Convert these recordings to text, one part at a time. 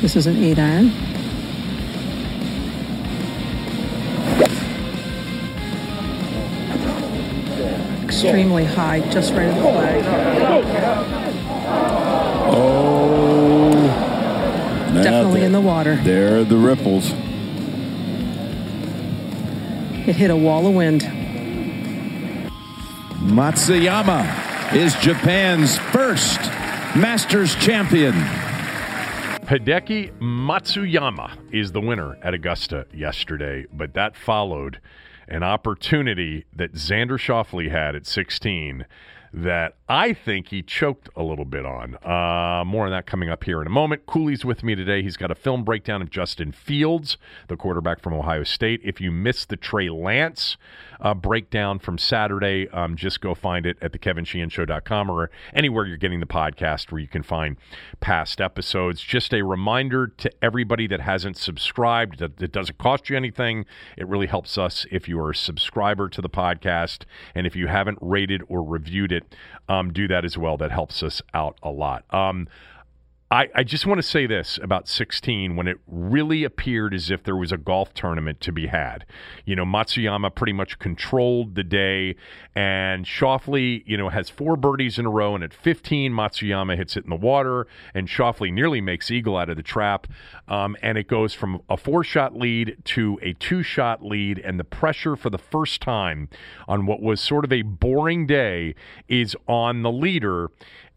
This is an 8-iron. Extremely high, just right at the flag. Oh. Definitely in the water. There are the ripples. It hit a wall of wind. Matsuyama is Japan's first Masters champion. Hideki Matsuyama is the winner at Augusta yesterday, but that followed an opportunity that Xander Schauffele had at 16 that I think he choked a little bit on. More on that coming up here in a moment. Cooley's with me today. He's got a film breakdown of Justin Fields, the quarterback from Ohio State. If you missed the Trey Lance breakdown from Saturday, just go find it at thekevinsheehanshow.com or anywhere you're getting the podcast where you can find past episodes. Just a reminder to everybody that hasn't subscribed, that it doesn't cost you anything. It really helps us if you are a subscriber to the podcast. And if you haven't rated or reviewed it, do that as well. That helps us out a lot. I just want to say this about 16, when it really appeared as if there was a golf tournament to be had. You know, Matsuyama pretty much controlled the day, and Schauffele, you know, has 4 birdies in a row, and at 15, Matsuyama hits it in the water, and Schauffele nearly makes eagle out of the trap, and it goes from a 4-shot lead to a 2-shot lead, and the pressure for the first time on what was sort of a boring day is on the leader.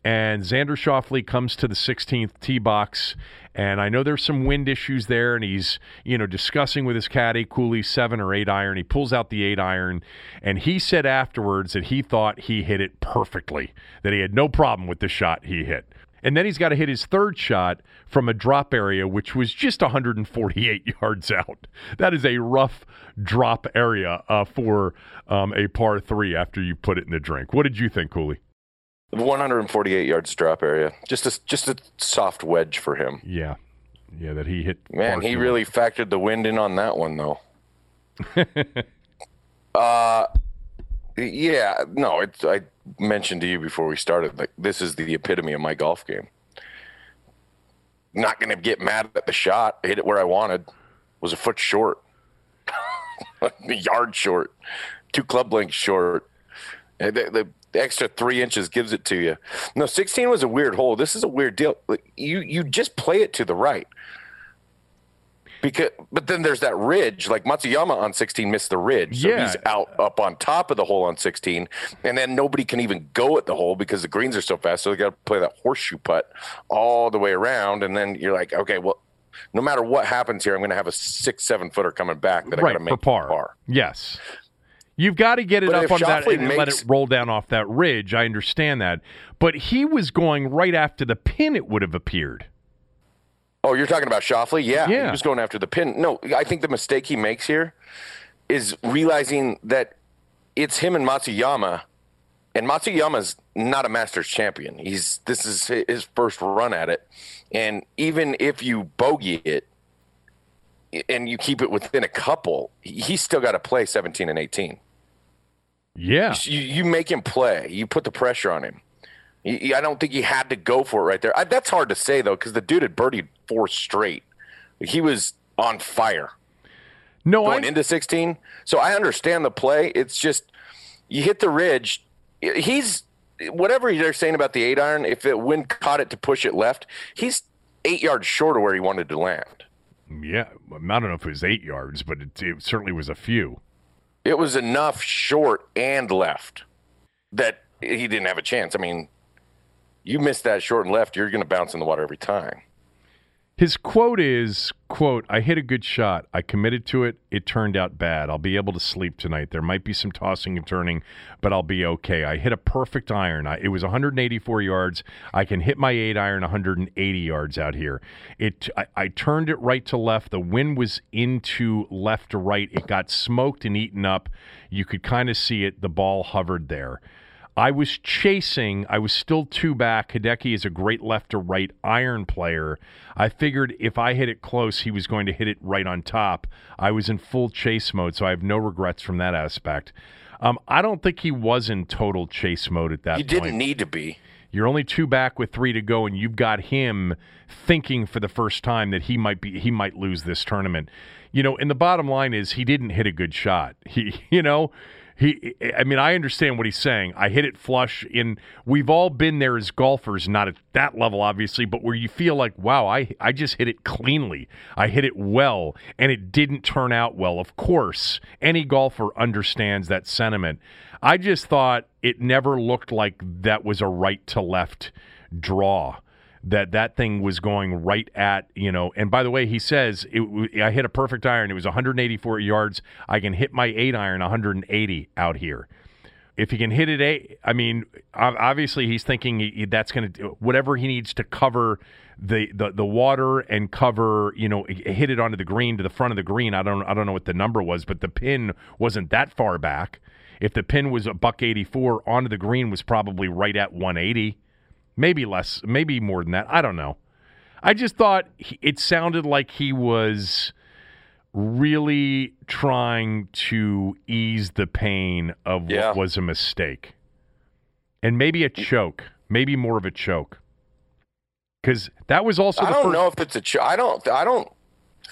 And Xander Schauffele comes to the 16th tee box, and I know there's some wind issues there, and he's, you know, discussing with his caddy, Cooley, 7 or 8 iron. He pulls out the 8 iron, and he said afterwards that he thought he hit it perfectly, that he had no problem with the shot he hit. And then he's got to hit his 3rd shot from a drop area, which was just 148 yards out. That is a rough drop area for a par 3 after you put it in the drink. What did you think, Cooley? 148 yards drop area. Just a soft wedge for him. Yeah. Yeah, that he hit. Man, he really factored the wind in on that one, though. Yeah, no, I mentioned to you before we started, like, this is the epitome of my golf game. Not going to get mad at the shot. I hit it where I wanted. Was a foot short. A yard short. 2 club lengths short. The extra 3 inches gives it to you. No, 16 was a weird hole. This is a weird deal. Like, you just play it to the right. But then there's that ridge. Like, Matsuyama on 16 missed the ridge. So yeah. He's out up on top of the hole on 16. And then nobody can even go at the hole because the greens are so fast. So they got to play that horseshoe putt all the way around. And then you're like, okay, well, no matter what happens here, I'm going to have a 6-7-footer coming back that I got to make for par. Yes. You've got to get it up on that and let it roll down off that ridge. I understand that. But he was going right after the pin, it would have appeared. Oh, you're talking about Schauffele? Yeah. He was going after the pin. No, I think the mistake he makes here is realizing that it's him and Matsuyama. And Matsuyama's not a Masters champion. This is his first run at it. And even if you bogey it, and you keep it within a couple, he's still got to play 17 and 18. Yeah. You make him play. You put the pressure on him. I don't think he had to go for it right there. That's hard to say, though, because the dude had birdied 4 straight. He was on fire. No, going into 16. So I understand the play. It's just you hit the ridge. He's whatever they're saying about the 8-iron, if the wind caught it to push it left, he's 8 yards short of where he wanted to land. Yeah, I don't know if it was 8 yards, but it certainly was a few. It was enough short and left that he didn't have a chance. I mean, you miss that short and left, you're going to bounce in the water every time. His quote is, quote, "I hit a good shot. I committed to it. It turned out bad. I'll be able to sleep tonight. There might be some tossing and turning, but I'll be okay. I hit a perfect iron. It was 184 yards. I can hit my 8-iron 180 yards out here. I turned it right to left. The wind was into left to right. It got smoked and eaten up. You could kind of see it. The ball hovered there. I was chasing. I was still 2 back. Hideki is a great left-to-right iron player. I figured if I hit it close, he was going to hit it right on top. I was in full chase mode, so I have no regrets from that aspect." I don't think he was in total chase mode at that point. You didn't need to be. You're only 2 back with 3 to go, and you've got him thinking for the first time that he might lose this tournament. You know, and the bottom line is he didn't hit a good shot. I mean, I understand what he's saying. I hit it flush. We've all been there as golfers, not at that level, obviously, but where you feel like, wow, I just hit it cleanly. I hit it well, and it didn't turn out well. Of course, any golfer understands that sentiment. I just thought it never looked like that was a right-to-left draw, that thing was going right at, you know. And by the way, he says, I hit a perfect iron. It was 184 yards. I can hit my 8-iron 180 out here. If he can hit it 8, I mean, obviously he's thinking that's going to – whatever he needs to cover the water and cover, you know, hit it onto the green, to the front of the green. I don't know what the number was, but the pin wasn't that far back. If the pin was a $184, onto the green was probably right at 180. Maybe less, maybe more than that. I don't know. I just thought it sounded like he was really trying to ease the pain of what was a mistake. And maybe a choke. Maybe more of a choke. Because that was also I don't know if it's a choke. I don't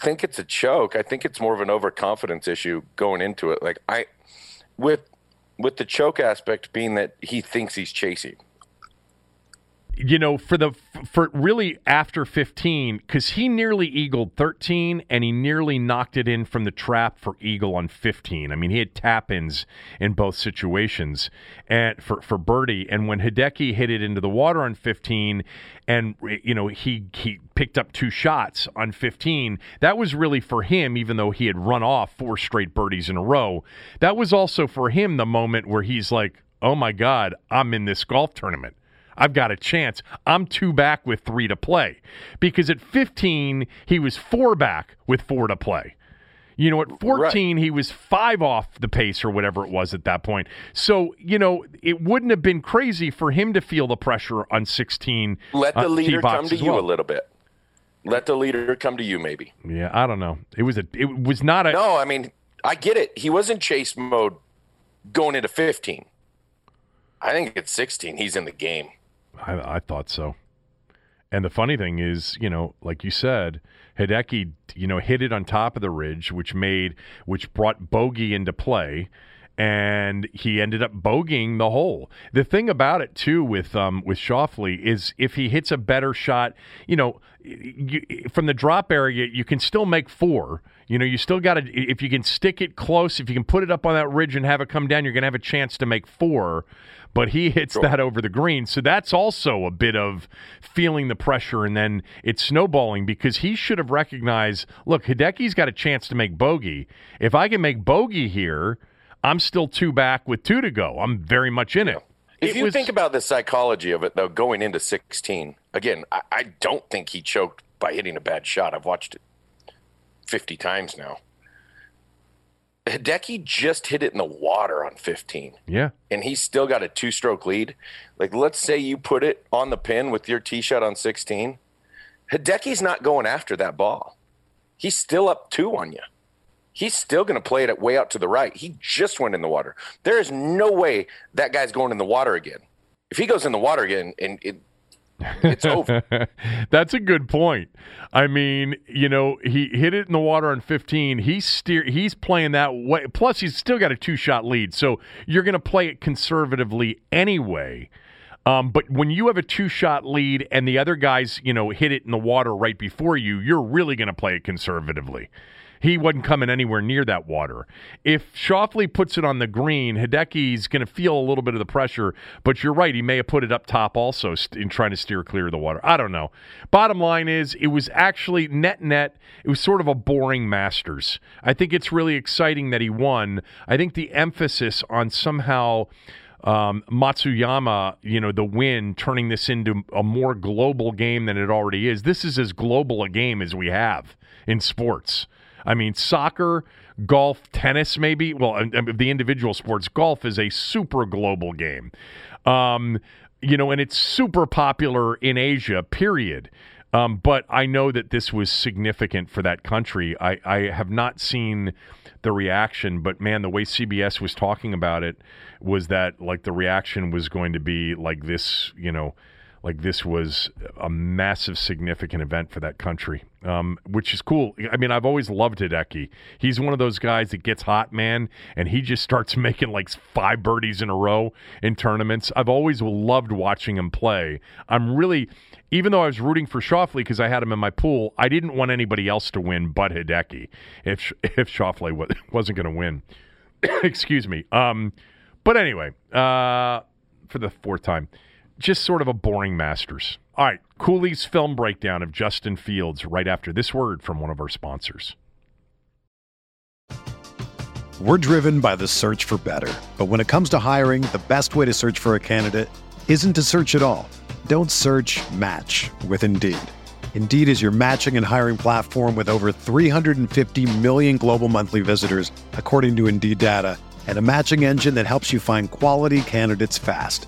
think it's a choke. I think it's more of an overconfidence issue going into it. Like with the choke aspect being that he thinks he's chasing. You know, for really after 15, because he nearly eagled 13, and he nearly knocked it in from the trap for eagle on 15. I mean, he had tap-ins in both situations and for birdie. And when Hideki hit it into the water on 15, and, you know, he picked up 2 shots on 15, that was really for him, even though he had run off 4 straight birdies in a row. That was also for him the moment where he's like, oh, my God, I'm in this golf tournament. I've got a chance. I'm 2 back with 3 to play. Because at 15, he was 4 back with 4 to play. You know, at 14, He was 5 off the pace or whatever it was at that point. So, you know, it wouldn't have been crazy for him to feel the pressure on 16. Let the leader come to you a little bit. Let the leader come to you, maybe. Yeah, I don't know. It was not a... No, I mean, I get it. He was in chase mode going into 15. I think at 16, he's in the game. I thought so. And the funny thing is, you know, like you said, Hideki, you know, hit it on top of the ridge, which brought bogey into play, and he ended up bogeying the hole. The thing about it, too, with Schauffele is if he hits a better shot, you know, from the drop area, you can still make 4. You know, you still got to – if you can stick it close, if you can put it up on that ridge and have it come down, you're going to have a chance to make 4. But he hits that over the green. So that's also a bit of feeling the pressure and then it's snowballing because he should have recognized, look, Hideki's got a chance to make bogey. If I can make bogey here, I'm still 2 back with 2 to go. I'm very much in it. If you think about the psychology of it, though, going into 16, again, I don't think he choked by hitting a bad shot. I've watched it 50 times now. Hideki just hit it in the water on 15. Yeah. And he's still got a 2-stroke lead. Like, let's say you put it on the pin with your tee shot on 16. Hideki's not going after that ball. He's still up 2 on you. he's still going to play it way out to the right. He just went in the water. There is no way that guy's going in the water again. If he goes in the water again, and it's over. That's a good point. I mean, you know, he hit it in the water on 15. He's playing that way. Plus, he's still got a two-shot lead. So you're going to play it conservatively anyway. But when you have a two-shot lead and the other guys, you know, hit it in the water right before you, you're really going to play it conservatively. He wasn't coming anywhere near that water. If Schauffele puts it on the green, Hideki's going to feel a little bit of the pressure, but you're right, he may have put it up top also in trying to steer clear of the water. I don't know. Bottom line is, it was actually net-net, it was sort of a boring Masters. I think it's really exciting that he won. I think the emphasis on somehow... Matsuyama, you know, the win, turning this into a more global game than it already is. This is as global a game as we have in sports. I mean, soccer, golf, tennis maybe. Well, the individual sports, golf is a super global game. You know, and it's super popular in Asia, period. But I know that this was significant for that country. I have not seen the reaction, but man, the way CBS was talking about it was that like the reaction was going to be like this, you know, like this was a massive significant event for that country, which is cool. I mean, I've always loved Hideki. He's one of those guys that gets hot, man, and he just starts making like 5 birdies in a row in tournaments. I've always loved watching him play. I'm really, even though I was rooting for Schauffele because I had him in my pool, I didn't want anybody else to win but Hideki if Schauffele wasn't going to win. Excuse me. But anyway, for the 4th time, just sort of a boring Masters. All right, Cooley's film breakdown of Justin Fields right after this word from one of our sponsors. We're driven by the search for better. But when it comes to hiring, the best way to search for a candidate isn't to search at all. Don't search, match with Indeed. Indeed is your matching and hiring platform with over 350 million global monthly visitors, according to Indeed data, and a matching engine that helps you find quality candidates fast.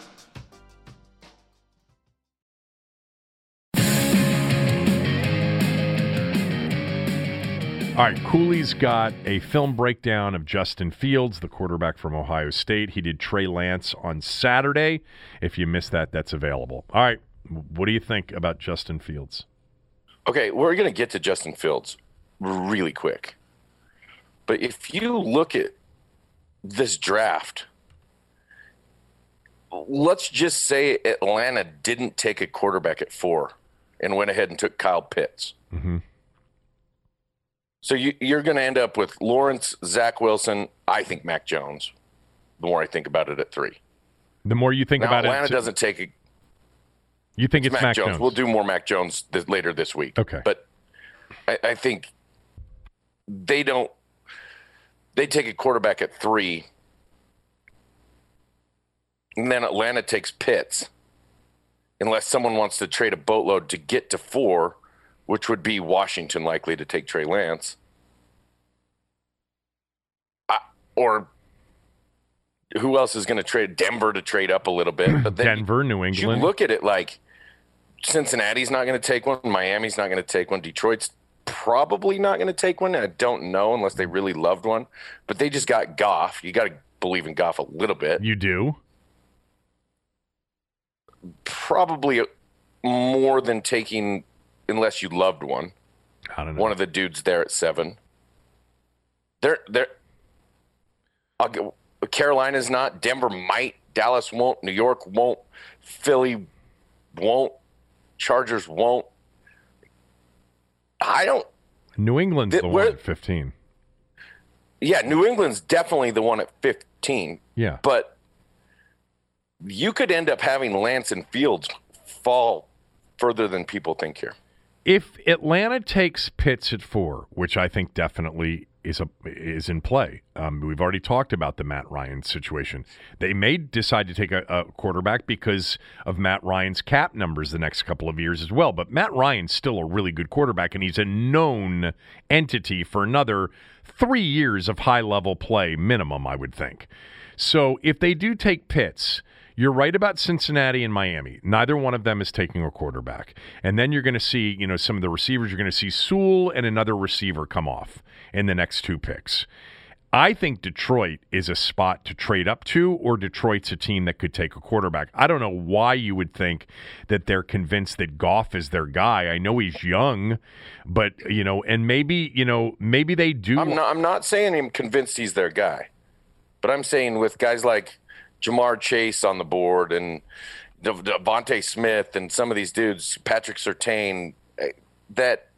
All right, Cooley's got a film breakdown of Justin Fields, the quarterback from Ohio State. He did Trey Lance on Saturday. If you missed that, that's available. All right, what do you think about Justin Fields? Okay, we're going to get to Justin Fields really quick. But if you look at this draft, let's just say Atlanta didn't take a quarterback at 4 and went ahead and took Kyle Pitts. Mm-hmm. So you're going to end up with Lawrence, Zach Wilson, I think Mac Jones, the more I think about it at 3. The more you think now, about Atlanta it. Atlanta doesn't take a – You think it's Mac Jones. We'll do more Mac Jones later this week. Okay. But I think they don't – they take a quarterback at 3, and then Atlanta takes Pitts unless someone wants to trade a boatload to get to 4 – which would be Washington likely to take Trey Lance. Or who else is going to trade? Denver to trade up a little bit. But Denver, New England. You look at it like Cincinnati's not going to take one. Miami's not going to take one. Detroit's probably not going to take one. I don't know unless they really loved one. But they just got Goff. You got to believe in Goff a little bit. You do? Probably more than taking... Unless you loved one, I don't know. One of the dudes there at 7. Carolina's not. Denver might. Dallas won't. New York won't. Philly won't. Chargers won't. I don't. New England's the one at 15. Yeah, New England's definitely the one at 15. Yeah. But you could end up having Lance and Fields fall further than people think here. If Atlanta takes Pitts at 4, which I think definitely is in play, we've already talked about the Matt Ryan situation. They may decide to take a quarterback because of Matt Ryan's cap numbers the next couple of years as well. But Matt Ryan's still a really good quarterback, and he's a known entity for another 3 years of high-level play minimum, I would think. So if they do take Pitts, you're right about Cincinnati and Miami. Neither one of them is taking a quarterback. And then you're going to see, you know, some of the receivers. You're going to see Sewell and another receiver come off in the next two picks. I think Detroit is a spot to trade up to, or Detroit's a team that could take a quarterback. I don't know why you would think that they're convinced that Goff is their guy. I know he's young, but, you know, and maybe, you know, maybe they do. I'm not saying I'm convinced he's their guy, but I'm saying with guys like Jamar Chase on the board and Devontae Smith and some of these dudes, Patrick Surtain, that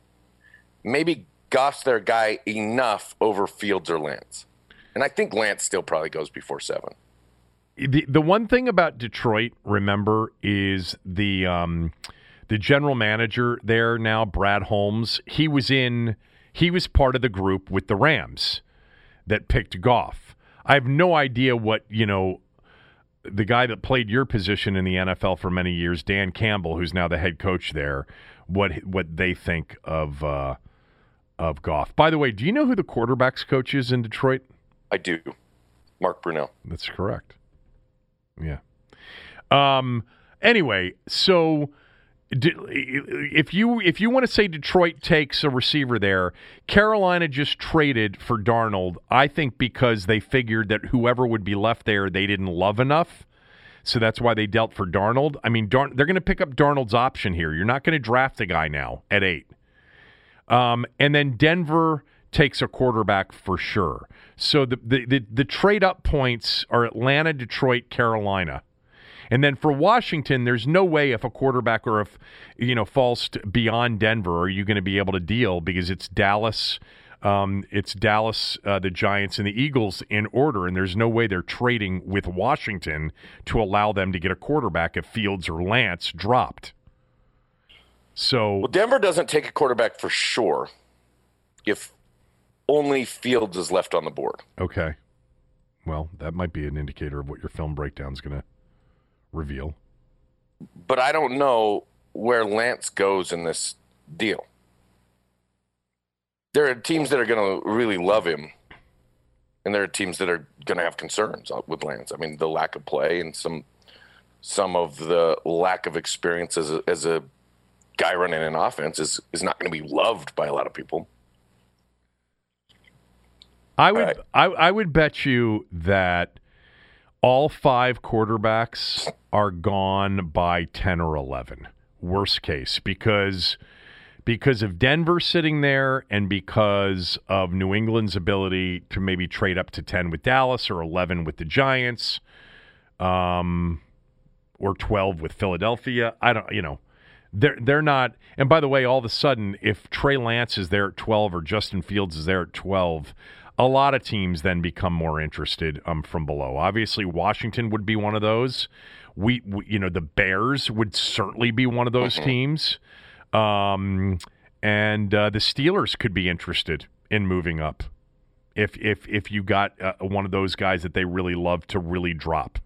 maybe Goff's their guy enough over Fields or Lance. And I think Lance still probably goes before 7. The one thing about Detroit, remember, is the general manager there now, Brad Holmes. He was part of the group with the Rams that picked Goff. I have no idea what, you know, the guy that played your position in the NFL for many years, Dan Campbell, who's now the head coach there, what they think of Goff. By the way, do you know who the quarterback's coach is in Detroit? I do. Mark Brunell. That's correct. Yeah. Anyway, so if you want to say Detroit takes a receiver there, Carolina just traded for Darnold, I think, because they figured that whoever would be left there they didn't love enough, so that's why they dealt for Darnold. I mean, they're going to pick up Darnold's option here. You're not going to draft a guy now at 8. And then Denver takes a quarterback for sure. So the trade-up points are Atlanta, Detroit, Carolina. And then for Washington, there's no way if a quarterback or if, you know, falls beyond Denver, are you going to be able to deal, because it's Dallas, the Giants, and the Eagles in order, and there's no way they're trading with Washington to allow them to get a quarterback if Fields or Lance dropped. So, well, Denver doesn't take a quarterback for sure if only Fields is left on the board. Okay. Well, that might be an indicator of what your film breakdown is going to reveal. But I don't know where Lance goes in this deal. There are teams that are going to really love him, and there are teams that are going to have concerns with Lance. I mean, the lack of play and some of the lack of experience as a guy running an offense is not going to be loved by a lot of people. I would bet you that all 5 quarterbacks are gone by 10 or 11, worst case, because of Denver sitting there and because of New England's ability to maybe trade up to 10 with Dallas or 11 with the Giants, or 12 with Philadelphia. I don't, you know, they're not. And by the way, all of a sudden, if Trey Lance is there at 12 or Justin Fields is there at 12, a lot of teams then become more interested from below. Obviously, Washington would be one of those. We you know, the Bears would certainly be one of those teams. And the Steelers could be interested in moving up if you got one of those guys that they really love to really drop.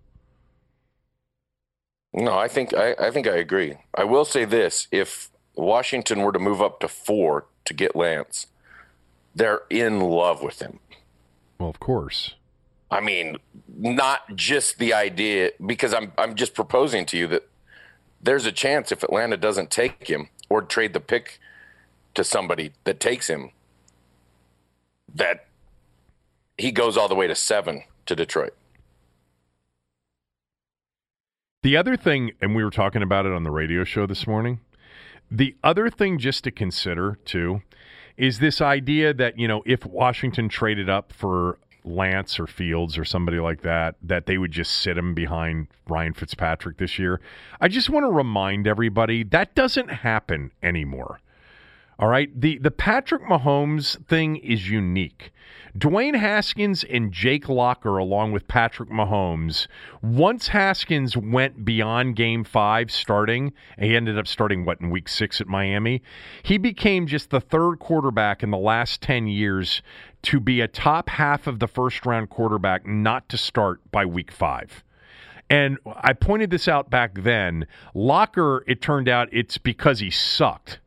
No, I think I agree. I will say this. If Washington were to move up to 4 to get Lance, they're in love with him. Well, of course. I mean, not just the idea, because I'm just proposing to you that there's a chance if Atlanta doesn't take him or trade the pick to somebody that takes him, that he goes all the way to 7 to Detroit. The other thing, and we were talking about it on the radio show this morning, the other thing just to consider, too, is this idea that, you know, if Washington traded up for Lance or Fields or somebody like that, that they would just sit him behind Ryan Fitzpatrick this year. I just want to remind everybody that doesn't happen anymore. All right, the Patrick Mahomes thing is unique. Dwayne Haskins and Jake Locker, along with Patrick Mahomes, once Haskins went beyond Game 5 starting, and he ended up starting, in Week 6 at Miami, he became just the third quarterback in the last 10 years to be a top half of the first-round quarterback not to start by Week 5. And I pointed this out back then. Locker, it turned out it's because he sucked.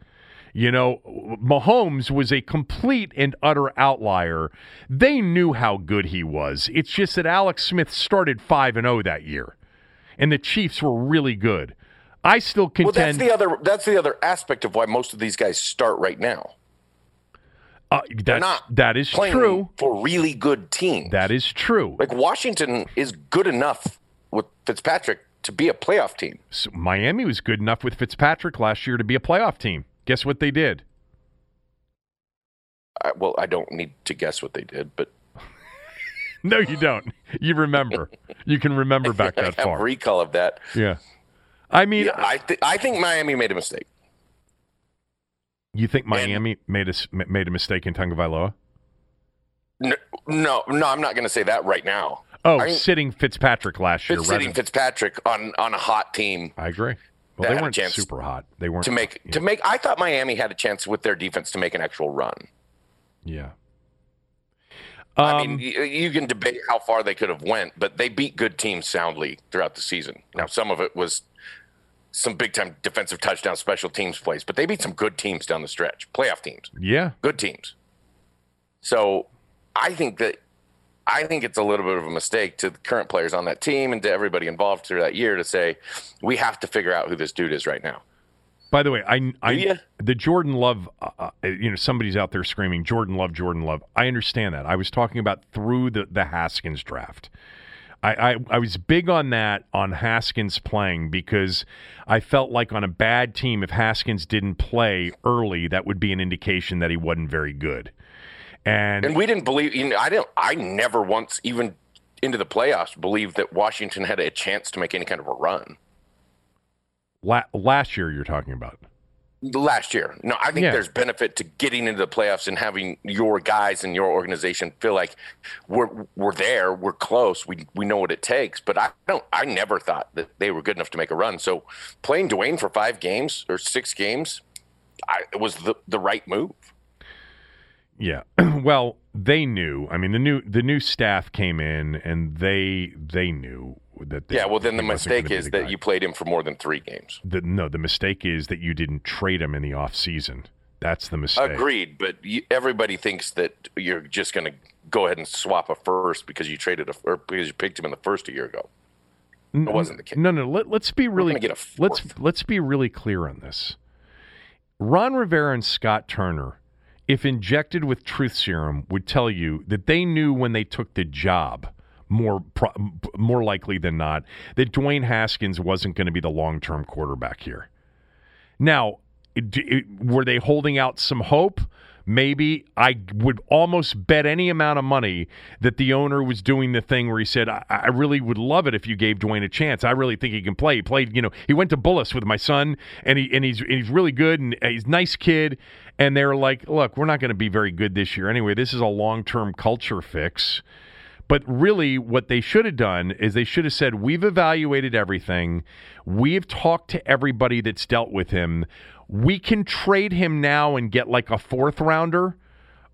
You know, Mahomes was a complete and utter outlier. They knew how good he was. It's just that Alex Smith started 5-0 that year, and the Chiefs were really good. I still contend. Well, that's the other aspect of why most of these guys start right now. That is true for really good teams. That is true. Like Washington is good enough with Fitzpatrick to be a playoff team. So Miami was good enough with Fitzpatrick last year to be a playoff team. Guess what they did? I don't need to guess what they did, but... No, you don't. You remember. You can remember back that far. I have recall of that. Yeah. I mean... Yeah, I think Miami made a mistake. You think Miami made a mistake in Tagovailoa? No, I'm not going to say that right now. Oh, sitting Fitzpatrick last year. Sitting Fitzpatrick on a hot team. I agree. Well, they weren't super hot. They weren't to make. I thought Miami had a chance with their defense to make an actual run. Yeah. I mean, you can debate how far they could have went, but they beat good teams soundly throughout the season. Now, some of it was some big time defensive touchdown, special teams plays, but they beat some good teams down the stretch, playoff teams. Yeah, good teams. So, I think it's a little bit of a mistake to the current players on that team and to everybody involved through that year to say, we have to figure out who this dude is right now. By the way, the Jordan Love, somebody's out there screaming, Jordan Love, Jordan Love. I understand that. I was talking about through the Haskins draft. I was big on that, on Haskins playing, because I felt like on a bad team, if Haskins didn't play early, that would be an indication that he wasn't very good. And we didn't believe. I never once, even into the playoffs, believed that Washington had a chance to make any kind of a run. Last year, you're talking about. Last year, no, I think there's benefit to getting into the playoffs and having your guys and your organization feel like we're there, we're close, we know what it takes. But I never thought that they were good enough to make a run. So playing Dwayne for 5 games or 6 games, it was the right move. Yeah, well, they knew. I mean, the new staff came in, and they knew that. Then the mistake is that you played him for more than 3 games. The mistake is that you didn't trade him in the off season. That's the mistake. Agreed, but everybody thinks that you're just going to go ahead and swap a first because you because you picked him in the first a year ago. It wasn't the case. No. Let's be really let's be really clear on this. Ron Rivera and Scott Turner, if injected with truth serum, would tell you that they knew when they took the job, more likely than not, that Dwayne Haskins wasn't going to be the long-term quarterback here. Now, were they holding out some hope? Maybe. I would almost bet any amount of money that the owner was doing the thing where he said, I really would love it if you gave Dwayne a chance. I really think he can play. He played, he went to Bullis with my son, and he's really good, and he's a nice kid. And they're like, look, we're not going to be very good this year anyway. This is a long-term culture fix. But really what they should have done is they should have said, we've evaluated everything. We've talked to everybody that's dealt with him. We can trade him now and get like a 4th rounder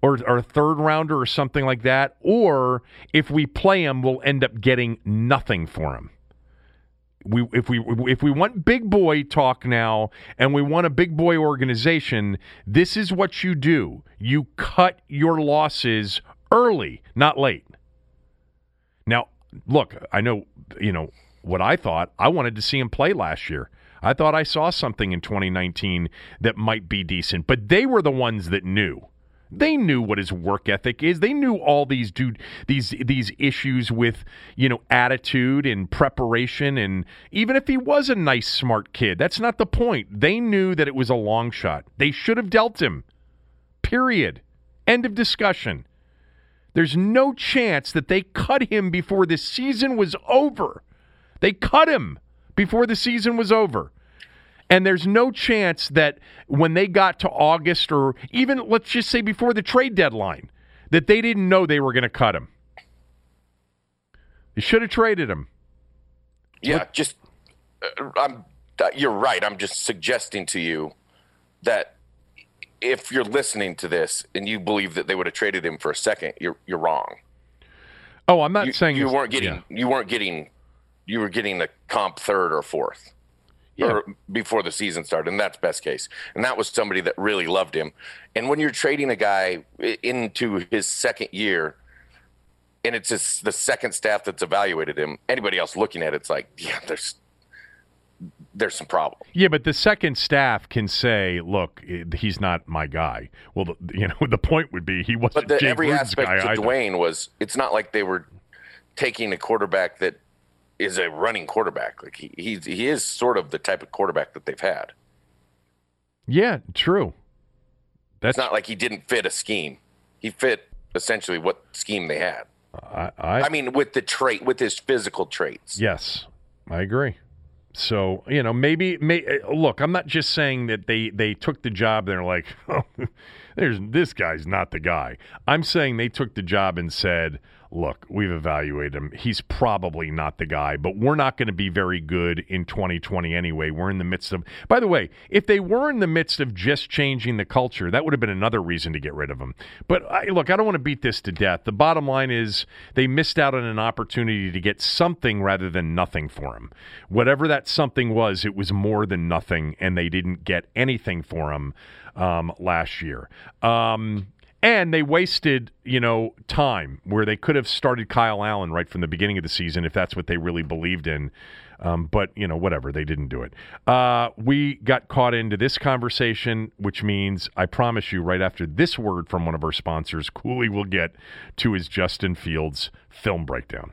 or a 3rd rounder or something like that. Or if we play him, we'll end up getting nothing for him. If we want big boy talk now and we want a big boy organization, this is what you do. You cut your losses early, not late. Now, look, I know, what I thought. I wanted to see him play last year. I thought I saw something in 2019 that might be decent, but they were the ones that knew. They knew what his work ethic is. They knew all these issues with, attitude and preparation, and even if he was a nice, smart kid, that's not the point. They knew that it was a long shot. They should have dealt him. Period. End of discussion. There's no chance that they cut him before the season was over. They cut him before the season was over. And there's no chance that when they got to August or even, let's just say, before the trade deadline, that they didn't know they were going to cut him. They should have traded him. Yeah, what? You're right. I'm just suggesting to you that if you're listening to this and you believe that they would have traded him for a second, you're wrong. Oh, I'm not saying you weren't getting. Yeah. You were getting the comp third or fourth, or before the season started, and that's best case. And that was somebody that really loved him. And when you're trading a guy into his second year, and it's just the second staff that's evaluated him, anybody else looking at it's like, yeah, there's some problem. Yeah, but the second staff can say, "Look, he's not my guy." Well, the point would be he wasn't. But every aspect to Dwayne was. It's not like they were taking a quarterback that is a running quarterback. Like he is sort of the type of quarterback that they've had. Yeah, true. That's not like he didn't fit a scheme. He fit essentially what scheme they had. I mean, with his physical traits. Yes, I agree. So, look, I'm not just saying that they took the job and they're like, oh, this guy's not the guy. I'm saying they took the job and said, look, we've evaluated him. He's probably not the guy, but we're not going to be very good in 2020 anyway. We're in the midst of – by the way, if they were in the midst of just changing the culture, that would have been another reason to get rid of him. But, I don't want to beat this to death. The bottom line is they missed out on an opportunity to get something rather than nothing for him. Whatever that something was, it was more than nothing, and they didn't get anything for him last year. And they wasted, time where they could have started Kyle Allen right from the beginning of the season if that's what they really believed in. But, whatever. They didn't do it. We got caught into this conversation, which means I promise you right after this word from one of our sponsors, Cooley will get to his Justin Fields film breakdown.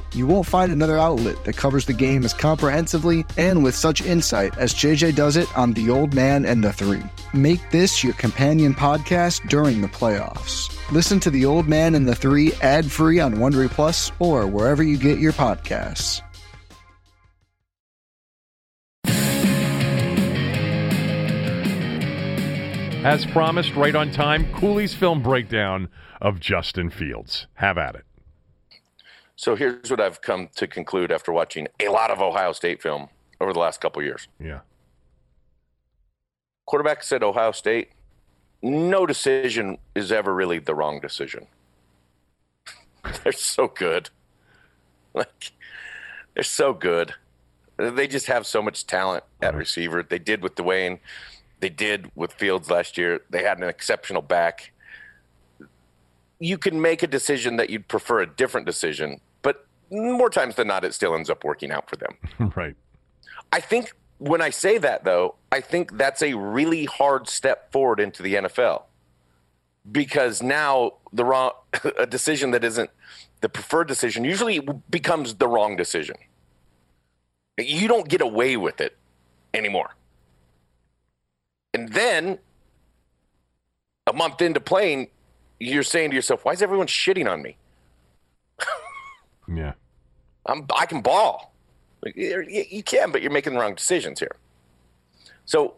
You won't find another outlet that covers the game as comprehensively and with such insight as JJ does it on The Old Man and the Three. Make this your companion podcast during the playoffs. Listen to The Old Man and the Three ad-free on Wondery Plus or wherever you get your podcasts. As promised, right on time, Cooley's film breakdown of Justin Fields. Have at it. So here's what I've come to conclude after watching a lot of Ohio State film over the last couple of years. Yeah. Quarterbacks at Ohio State, no decision is ever really the wrong decision. They're so good. Like, they're so good. They just have so much talent at receiver. They did with Dwayne. They did with Fields last year. They had an exceptional back. You can make a decision that you'd prefer a different decision. More times than not, it still ends up working out for them. Right. I think when I say that, though, I think that's a really hard step forward into the NFL because now a decision that isn't the preferred decision usually becomes the wrong decision. You don't get away with it anymore. And then a month into playing, you're saying to yourself, why is everyone shitting on me? Yeah. I can ball. You can, but you're making the wrong decisions here. So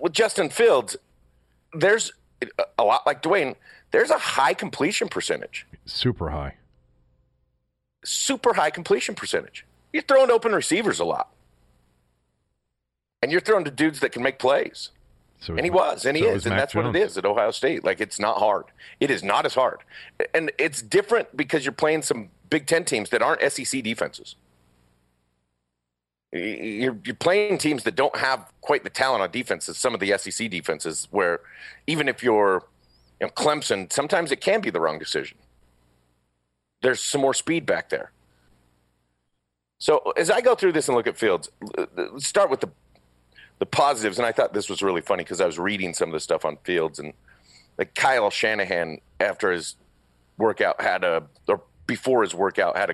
with Justin Fields, there's a lot like Dwayne, there's a high completion percentage. Super high completion percentage. You're throwing to open receivers a lot. And you're throwing to dudes that can make plays. So and he was, and he is, and that's what it is at Ohio State. Like, it's not hard. It is not as hard. And it's different because you're playing some Big Ten teams that aren't SEC defenses. You're playing teams that don't have quite the talent on defense as some of the SEC defenses, where even if you're Clemson, sometimes it can be the wrong decision. There's some more speed back there. So as I go through this and look at Fields, let's start with the positives. And I thought this was really funny because I was reading some of the stuff on Fields, and like Kyle Shanahan after his workout had a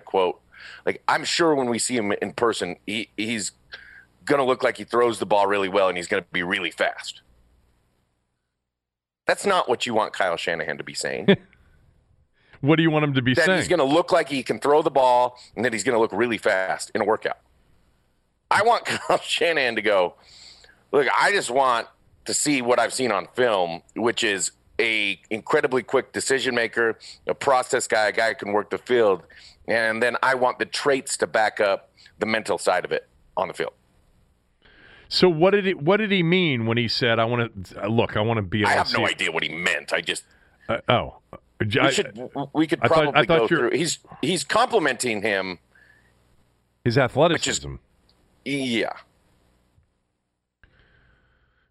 quote. Like, I'm sure when we see him in person, he's going to look like he throws the ball really well and he's going to be really fast. That's not what you want Kyle Shanahan to be saying. What do you want him to be saying? That he's going to look like he can throw the ball and that he's going to look really fast in a workout. I want Kyle Shanahan to go, look, I just want to see what I've seen on film, which is a incredibly quick decision maker, a process guy, a guy who can work the field. And then I want the traits to back up the mental side of it on the field. So what did he mean when he said, I want to be able to see? I have no idea what he meant. I just we could probably go through. He's complimenting him, his athleticism. Yeah.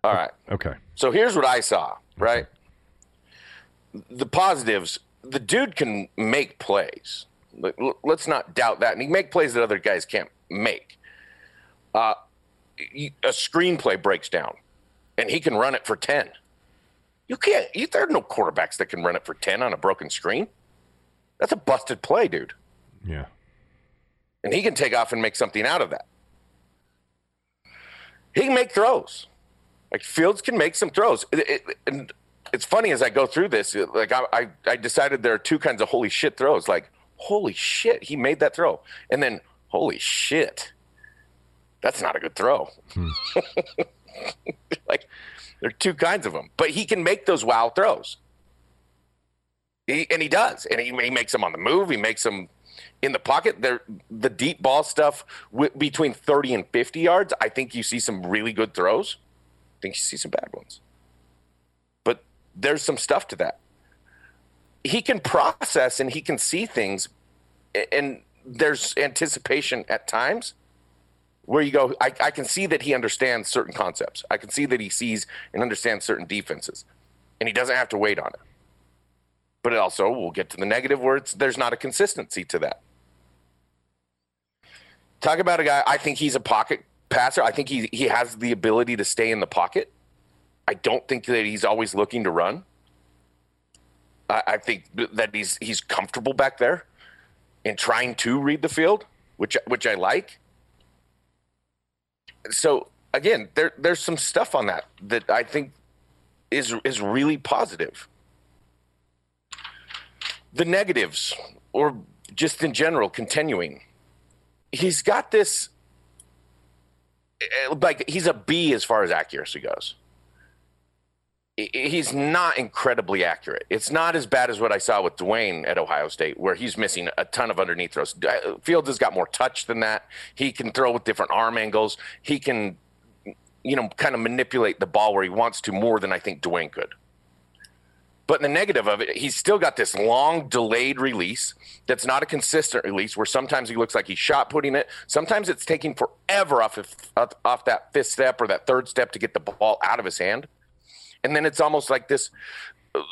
All right. Okay. So here's what I saw, right? Okay. The positives, the dude can make plays. Let's not doubt that. And he can make plays that other guys can't make. A screenplay breaks down, and he can run it for 10. You can't. There are no quarterbacks that can run it for 10 on a broken screen. That's a busted play, dude. Yeah. And he can take off and make something out of that. He can make throws. Like, Fields can make some throws. And it's funny as I go through this, like, I decided there are two kinds of holy shit throws. Like, holy shit, he made that throw. And then, holy shit, that's not a good throw. Like, there are two kinds of them. But he can make those wow throws. And he does. And he makes them on the move. He makes them in the pocket. The deep ball stuff, between 30 and 50 yards, I think you see some really good throws. I think you see some bad ones. But there's some stuff to that. He can process and he can see things, and there's anticipation at times where you go, I can see that he understands certain concepts. I can see that he sees and understands certain defenses, and he doesn't have to wait on it. But it also, we'll get to the negative words, there's not a consistency to that. Talk about a guy, I think he's a pocket passer. I think he has the ability to stay in the pocket. I don't think that he's always looking to run. I think that he's comfortable back there and trying to read the field, which I like. So again, there's some stuff on that I think is really positive. The negatives, or just in general, continuing. He's got this, like, he's a B as far as accuracy goes. He's not incredibly accurate. It's not as bad as what I saw with Dwayne at Ohio State, where he's missing a ton of underneath throws. Fields has got more touch than that. He can throw with different arm angles. He can, kind of manipulate the ball where he wants to more than I think Dwayne could. But the negative of it, he's still got this long, delayed release that's not a consistent release, where sometimes he looks like he's shot putting it. Sometimes it's taking forever off that fifth step or that third step to get the ball out of his hand. And then it's almost like this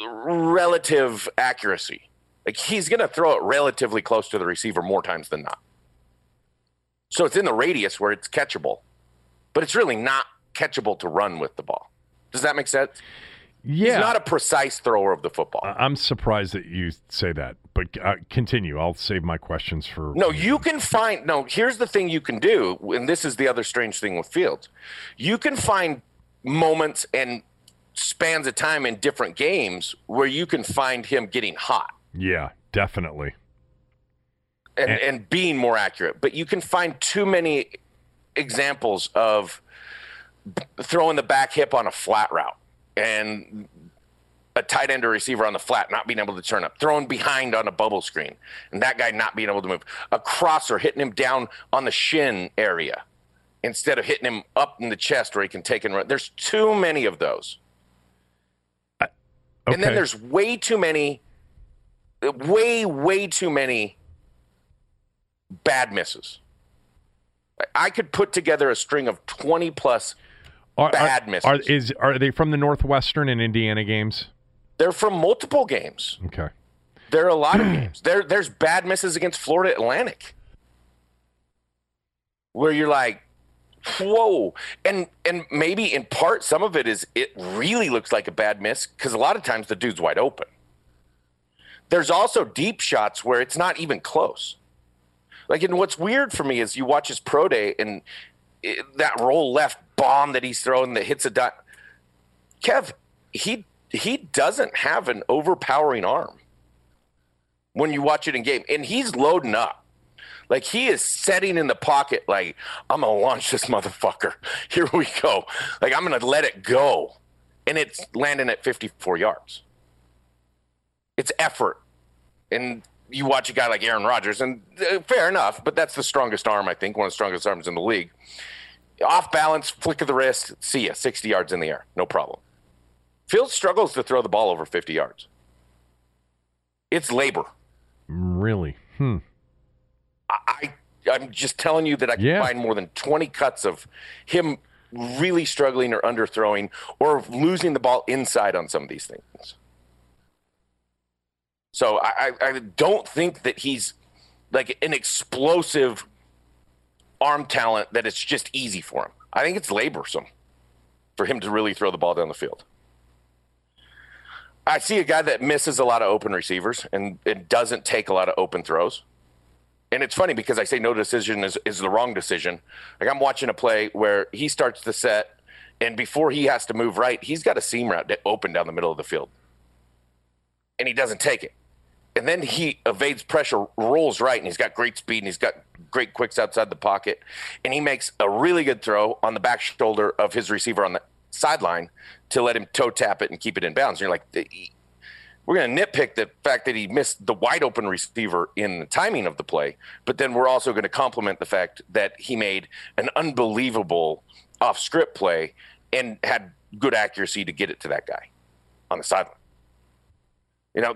relative accuracy. Like, he's going to throw it relatively close to the receiver more times than not. So it's in the radius where it's catchable, but it's really not catchable to run with the ball. Does that make sense? Yeah. He's not a precise thrower of the football. I'm surprised that you say that, but continue. I'll save my questions for... No, you can find... No, here's the thing you can do, and this is the other strange thing with Fields. You can find moments and spans of time in different games where you can find him getting hot. Yeah, definitely. And being more accurate. But you can find too many examples of throwing the back hip on a flat route and a tight end or receiver on the flat not being able to turn up, throwing behind on a bubble screen and that guy not being able to move, a crosser hitting him down on the shin area instead of hitting him up in the chest where he can take and run. There's too many of those. Okay. And then there's way too many bad misses. I could put together a string of 20-plus bad misses. Are they from the Northwestern and Indiana games? They're from multiple games. Okay. There are a lot of games. There's bad misses against Florida Atlantic where you're like, whoa. And maybe in part some of it is it really looks like a bad miss because a lot of times the dude's wide open. There's also deep shots where it's not even close. Like, and what's weird for me is you watch his pro day and that roll left bomb that he's throwing that hits a dot. Kev, he doesn't have an overpowering arm when you watch it in game. And he's loading up. Like, he is setting in the pocket like, I'm going to launch this motherfucker. Here we go. Like, I'm going to let it go. And it's landing at 54 yards. It's effort. And you watch a guy like Aaron Rodgers, and fair enough, but that's the strongest arm, I think, one of the strongest arms in the league. Off balance, flick of the wrist, see ya, 60 yards in the air, no problem. Fields struggles to throw the ball over 50 yards. It's labor. Really? Hmm. I'm just telling you that I can find more than 20 cuts of him really struggling or underthrowing or losing the ball inside on some of these things. So I don't think that he's like an explosive arm talent that it's just easy for him. I think it's laborsome for him to really throw the ball down the field. I see a guy that misses a lot of open receivers and it doesn't take a lot of open throws. And it's funny because I say no decision is the wrong decision. Like, I'm watching a play where he starts the set, and before he has to move right, he's got a seam route open down the middle of the field. And he doesn't take it. And then he evades pressure, rolls right, and he's got great speed, and he's got great quicks outside the pocket. And he makes a really good throw on the back shoulder of his receiver on the sideline to let him toe tap it and keep it in bounds. And you're like, we're going to nitpick the fact that he missed the wide open receiver in the timing of the play, but then we're also going to compliment the fact that he made an unbelievable off script play and had good accuracy to get it to that guy on the sideline. You know,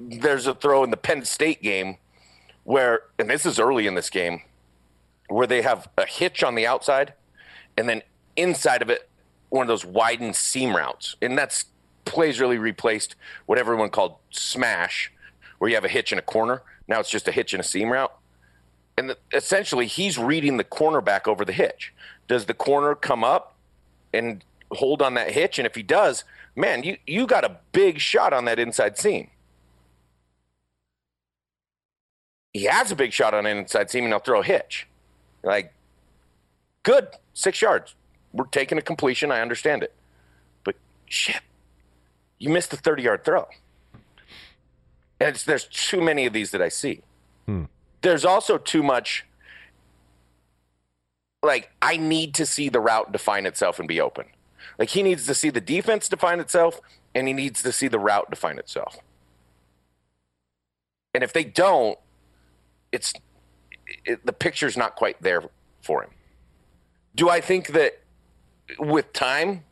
there's a throw in the Penn State game where, and this is early in this game, where they have a hitch on the outside and then inside of it, one of those widened seam routes. And that's plays really replaced what everyone called smash, where you have a hitch in a corner. Now it's just a hitch in a seam route. And essentially, he's reading the cornerback over the hitch. Does the corner come up and hold on that hitch? And if he does, man, you got a big shot on that inside seam. He has a big shot on an inside seam, and he'll throw a hitch. Like, good, 6 yards. We're taking a completion. I understand it. But shit. You missed a 30-yard throw. And there's too many of these that I see. Hmm. There's also too much, like, I need to see the route define itself and be open. Like, he needs to see the defense define itself, and he needs to see the route define itself. And if they don't, the picture's not quite there for him. Do I think that with time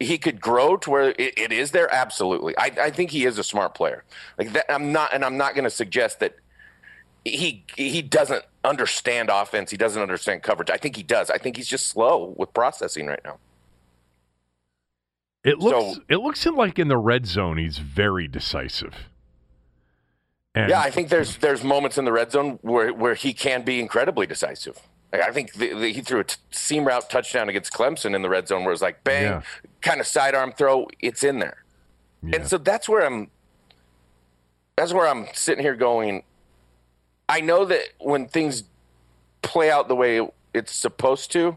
he could grow to where it is there? Absolutely. I think he is a smart player. Like that, I'm not going to suggest that he doesn't understand offense. He doesn't understand coverage. I think he does. I think he's just slow with processing right now. It looks like in the red zone he's very decisive. And yeah, I think there's moments in the red zone where he can be incredibly decisive. Like, I think he threw a seam route touchdown against Clemson in the red zone where it was like, bang, kind of sidearm throw, it's in there. Yeah. And so that's where I'm sitting here going, I know that when things play out the way it's supposed to,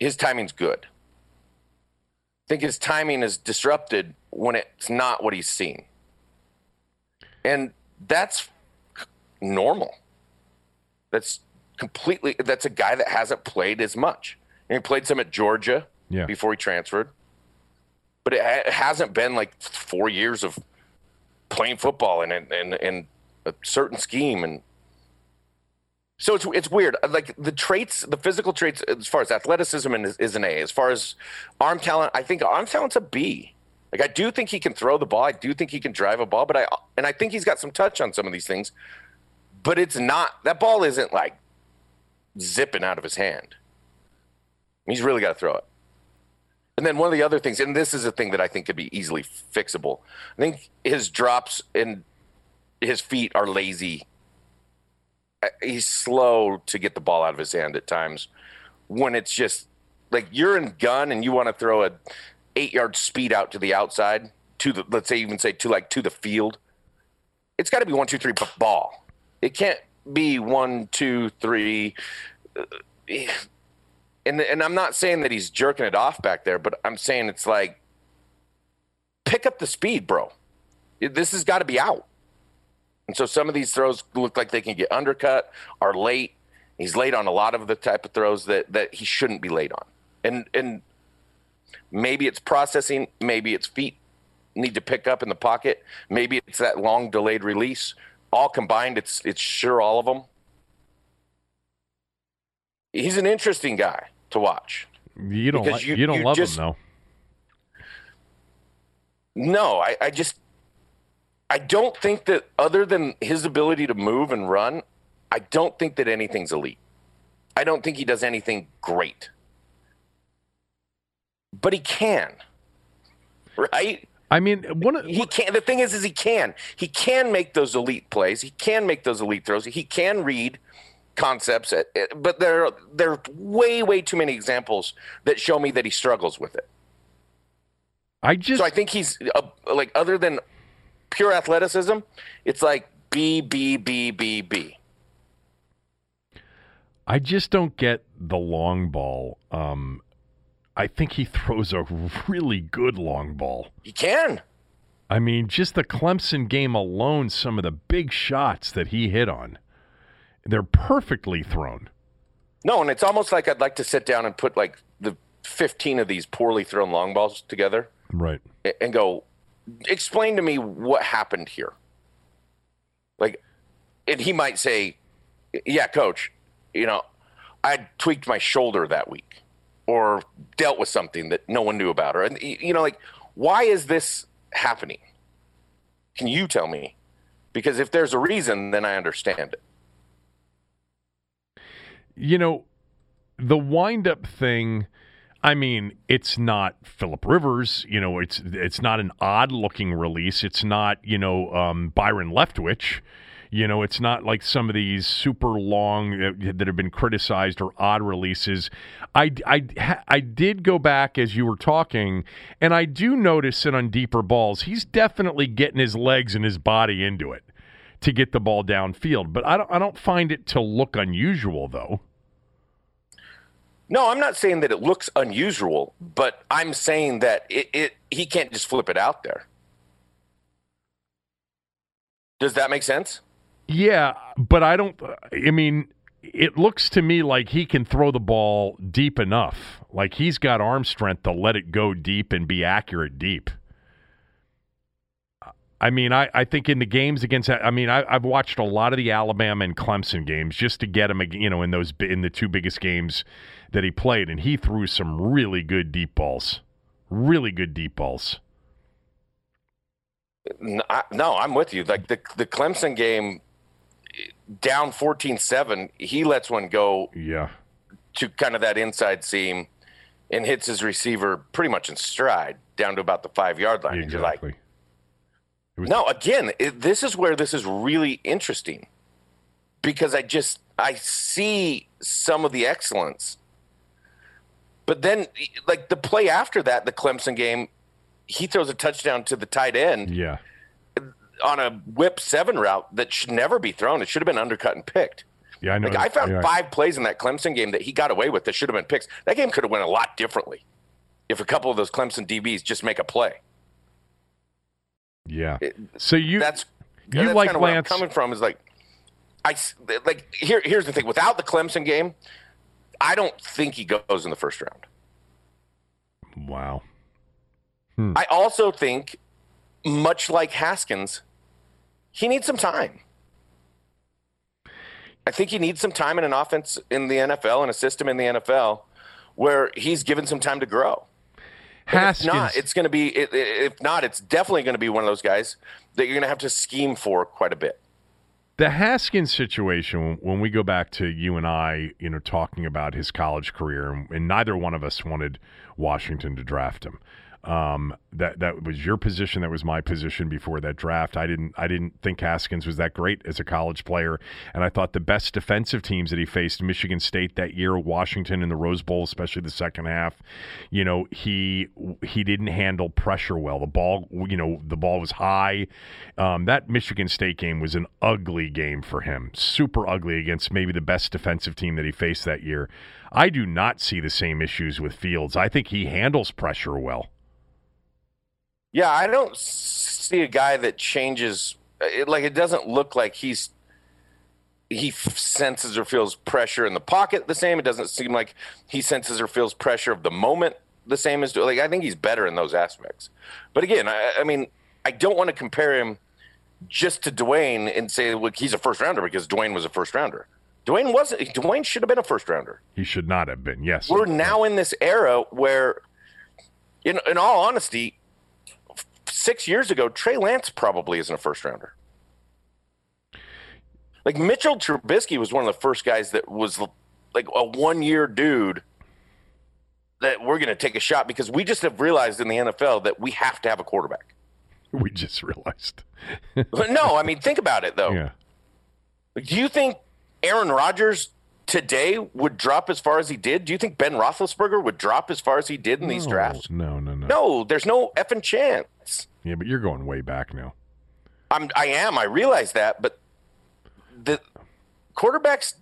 his timing's good. I think his timing is disrupted when it's not what he's seen. And that's normal. That's a guy that hasn't played as much. And he played some at Georgia before he transferred. But it hasn't been like 4 years of playing football and a certain scheme. And so it's weird. Like the physical traits as far as athleticism is an A. As far as arm talent, I think arm talent's a B. Like, I do think he can throw the ball. I do think he can drive a ball. But I think he's got some touch on some of these things. But it's not – that ball isn't like – zipping out of his hand. He's really got to throw it. And then one of the other things, and this is a thing that I think could be easily fixable. I think his drops and his feet are lazy. He's slow to get the ball out of his hand at times when it's just like you're in gun and you want to throw a 8-yard speed out to the outside to the, let's say even say to like to the field. It's got to be 1, 2, 3 ball. It can't be 1, 2, 3. And I'm not saying that he's jerking it off back there, but I'm saying it's like, pick up the speed, bro. This has got to be out. And so some of these throws look like they can get undercut, are late. He's late on a lot of the type of throws that he shouldn't be late on. And maybe it's processing. Maybe it's feet need to pick up in the pocket. Maybe it's that long delayed release. All combined, it's sure all of them. He's an interesting guy to watch. You don't love him, though. No, I don't think that other than his ability to move and run, I don't think that anything's elite. I don't think he does anything great. But he can, right? I mean, the thing is he can. He can make those elite plays. He can make those elite throws. He can read concepts, but there are way, way too many examples that show me that he struggles with it. So I think he's, like, other than pure athleticism, it's like B. I just don't get the long ball. I think he throws a really good long ball. He can. I mean, just the Clemson game alone, some of the big shots that he hit on, they're perfectly thrown. No, and it's almost like I'd like to sit down and put like the 15 of these poorly thrown long balls together. Right. And go, explain to me what happened here. Like, and he might say, yeah, coach, I tweaked my shoulder that week or dealt with something that no one knew about. Or, and, why is this happening? Can you tell me? Because if there's a reason, then I understand it. The wind-up thing, I mean, it's not Phillip Rivers. It's not an odd-looking release. It's not, Byron Leftwich. It's not like some of these super long that have been criticized or odd releases. I did go back as you were talking, and I do notice that on deeper balls, he's definitely getting his legs and his body into it to get the ball downfield. But I don't find it to look unusual, though. No, I'm not saying that it looks unusual, but I'm saying that he can't just flip it out there. Does that make sense? Yeah, but it looks to me like he can throw the ball deep enough. Like he's got arm strength to let it go deep and be accurate deep. I mean, I think in the games against, I've watched a lot of the Alabama and Clemson games just to get him, in the two biggest games that he played, and he threw some really good deep balls. Really good deep balls. No, I'm with you. Like the Clemson game, down 14-7, he lets one go to kind of that inside seam and hits his receiver pretty much in stride down to about the 5-yard line. Exactly. And you're like, no, again, this is where this is really interesting because I see some of the excellence. But then, like, the play after that, the Clemson game, he throws a touchdown to the tight end on a whip 7 route that should never be thrown. It should have been undercut and picked. Yeah, I know. Like, I found 5 plays in that Clemson game that he got away with that should have been picks. That game could have went a lot differently if a couple of those Clemson DBs just make a play. Yeah. So that's like where Lance. I'm coming from is like, here's the thing. Without the Clemson game, I don't think he goes in the first round. Wow. I also think, much like Haskins, he needs some time. I think he needs some time in an offense in the NFL, in a system in the NFL, where he's given some time to grow. Haskins. If not, it's definitely going to be one of those guys that you're going to have to scheme for quite a bit. The Haskins situation, when we go back to you and I, you know, talking about his college career, and neither one of us wanted Washington to draft him. That was your position. That was my position before that draft. I didn't think Haskins was that great as a college player, and I thought the best defensive teams that he faced, Michigan State that year, Washington in the Rose Bowl, especially the second half, you know, he didn't handle pressure well. The ball was high. That Michigan State game was an ugly game for him, super ugly, against maybe the best defensive team that he faced that year. I do not see the same issues with Fields. I think he handles pressure well. Yeah, I don't see a guy that changes. It doesn't look like he senses or feels pressure in the pocket the same. It doesn't seem like he senses or feels pressure of the moment the same as. Like, I think he's better in those aspects. But again, I mean, I don't want to compare him just to Dwayne and say, look, he's a first rounder, because Dwayne was a first rounder. Dwayne wasn't. Dwayne should have been a first rounder. He should not have been. Yes. We're now in this era where, in all honesty, 6 years ago, Trey Lance probably isn't a first-rounder. Like, Mitchell Trubisky was one of the first guys that was, like, a one-year dude that we're going to take a shot, because we just have realized in the NFL that we have to have a quarterback. We just realized. No, I mean, think about it, though. Yeah. Like, do you think Aaron Rodgers today would drop as far as he did? Do you think Ben Roethlisberger would drop as far as he did in these drafts? No. No, there's no effing chance. Yeah, but you're going way back now. I am. I realize that, but the quarterbacks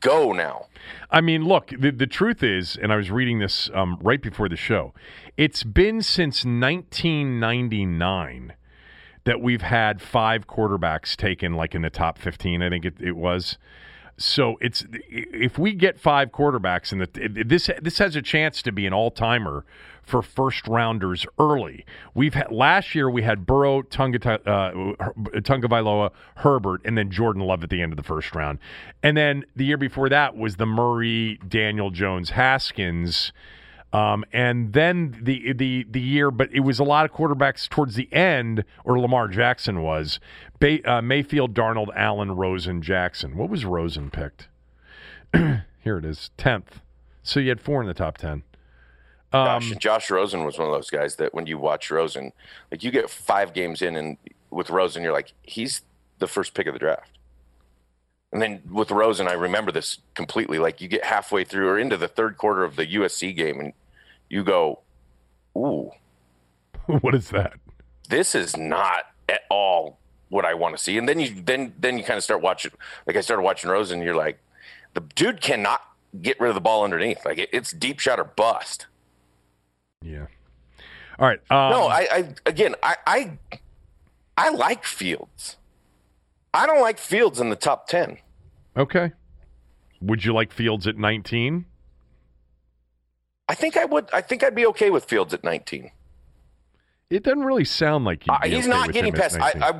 go now. I mean, look, the truth is, and I was reading this right before the show, it's been since 1999 that we've had five quarterbacks taken, like, in the top 15, I think it was. So if we get five quarterbacks, this has a chance to be an all-timer for first-rounders early. Last year we had Burrow, Tagovailoa, Herbert, and then Jordan Love at the end of the first round. And then the year before that was the Murray, Daniel Jones, Haskins. And then the year, but it was a lot of quarterbacks towards the end, or Lamar Jackson was, Mayfield, Darnold, Allen, Rosen, Jackson. What was Rosen picked? Here it is, 10th. So you had four in the top 10. Josh Rosen was one of those guys that when you watch Rosen, like, you get 5 games in, and with Rosen, you're like, he's the first pick of the draft. And then with Rosen, I remember this completely. Like, you get halfway through or into the third quarter of the USC game, and you go, ooh. What is that? This is not at all what I want to see. And then you kind of start watching. Like, I started watching Rosen, and you're like, the dude cannot get rid of the ball underneath. Like, it's deep shot or bust. Yeah. All right. I like Fields. I don't like Fields in the top 10. Okay. Would you like Fields at 19? I think I would. I think I'd be okay with Fields at 19. It doesn't really sound like he's not getting past. I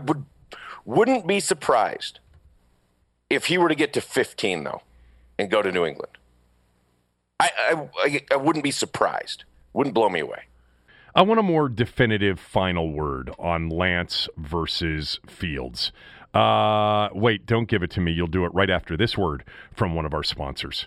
wouldn't be surprised if he were to get to 15 though, and go to New England. I wouldn't be surprised. Wouldn't blow me away. I want a more definitive final word on Lance versus Fields. Wait, don't give it to me. You'll do it right after this word from one of our sponsors.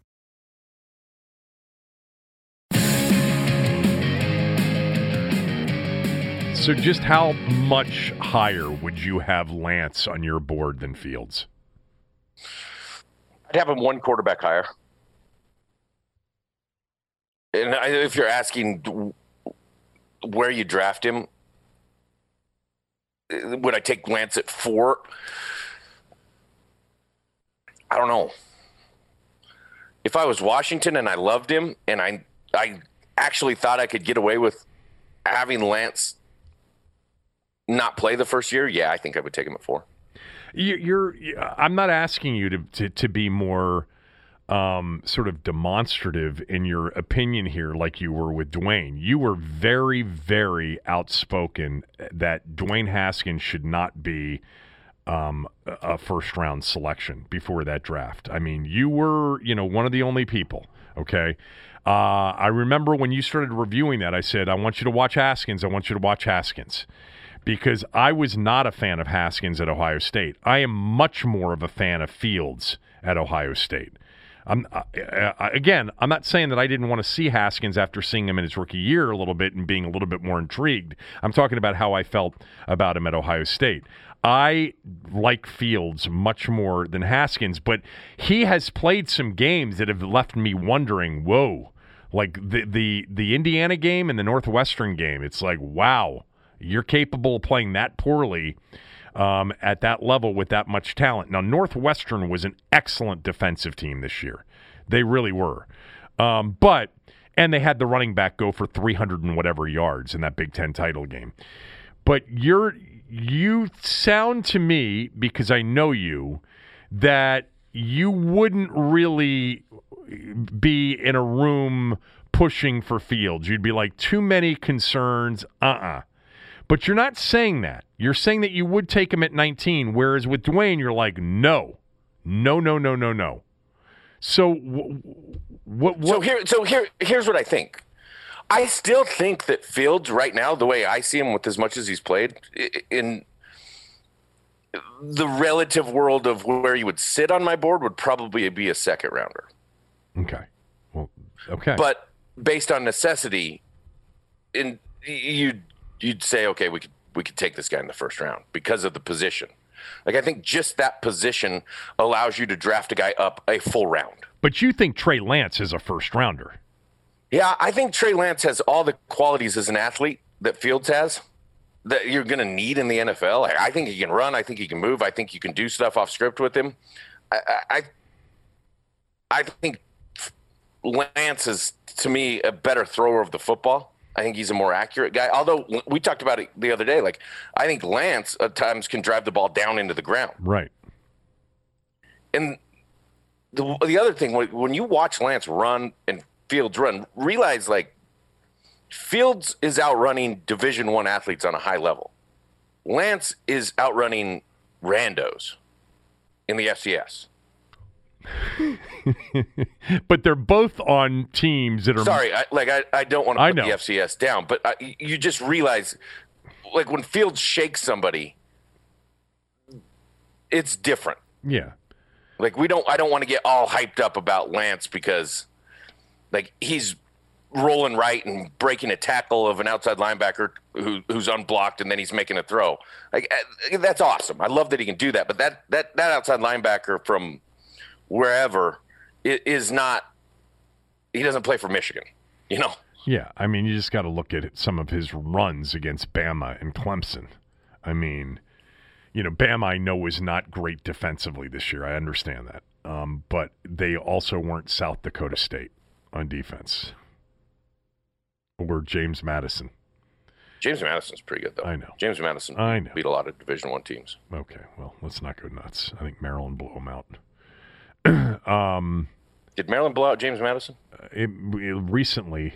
So just how much higher would you have Lance on your board than Fields? I'd have him one quarterback higher. And if you're asking where you draft him, would I take Lance at 4? I don't know. If I was Washington and I loved him, and I actually thought I could get away with having Lance not play the first year, yeah, I think I would take him at 4. I'm not asking you to be more sort of demonstrative in your opinion here like you were with Dwayne. You were very, very outspoken that Dwayne Haskins should not be a first-round selection before that draft. I mean, you were, one of the only people, okay? I remember when you started reviewing that, I said, I want you to watch Haskins. Because I was not a fan of Haskins at Ohio State. I am much more of a fan of Fields at Ohio State. I'm not saying that I didn't want to see Haskins after seeing him in his rookie year a little bit and being a little bit more intrigued. I'm talking about how I felt about him at Ohio State. I like Fields much more than Haskins, but he has played some games that have left me wondering, whoa, like the Indiana game and the Northwestern game. It's like, wow, you're capable of playing that poorly at that level with that much talent. Now, Northwestern was an excellent defensive team this year. They really were. And they had the running back go for 300 and whatever yards in that Big Ten title game. But you sound to me, because I know you, that you wouldn't really be in a room pushing for Fields. You'd be like, too many concerns, But you're not saying that. You're saying that you would take him at 19, whereas with Dwayne, you're like, no. So what? So here's what I think. I still think that Fields right now, the way I see him with as much as he's played, in the relative world of where you would sit on my board would probably be a second rounder. Okay. Well, okay. But based on necessity, you'd say, okay, we could take this guy in the first round because of the position. Like, I think just that position allows you to draft a guy up a full round. But you think Trey Lance is a first rounder? Yeah, I think Trey Lance has all the qualities as an athlete that Fields has that you're going to need in the NFL. I think he can run. I think he can move. I think you can do stuff off script with him. I think Lance is, to me, a better thrower of the football. I think he's a more accurate guy. Although we talked about it the other day, like I think Lance at times can drive the ball down into the ground. Right. And the other thing, when you watch Lance run and Fields run, realize like Fields is outrunning Division I athletes on a high level. Lance is outrunning randos in the FCS. But they're both on teams that are. Sorry, I don't want to put the FCS down, but you just realize, like when Fields shakes somebody, it's different. Yeah, like I don't want to get all hyped up about Lance because, like he's rolling right and breaking a tackle of an outside linebacker who's unblocked, and then he's making a throw. Like that's awesome. I love that he can do that, but that outside linebacker from wherever it is not, he doesn't play for Michigan, Yeah, I mean, you just got to look at some of his runs against Bama and Clemson. I mean, Bama I know is not great defensively this year. I understand that, but they also weren't South Dakota State on defense or James Madison. James Madison's pretty good, though. I know. James Madison beat a lot of Division I teams. Okay, well, let's not go nuts. I think Maryland blew him out. Did Maryland blow out James Madison? It recently.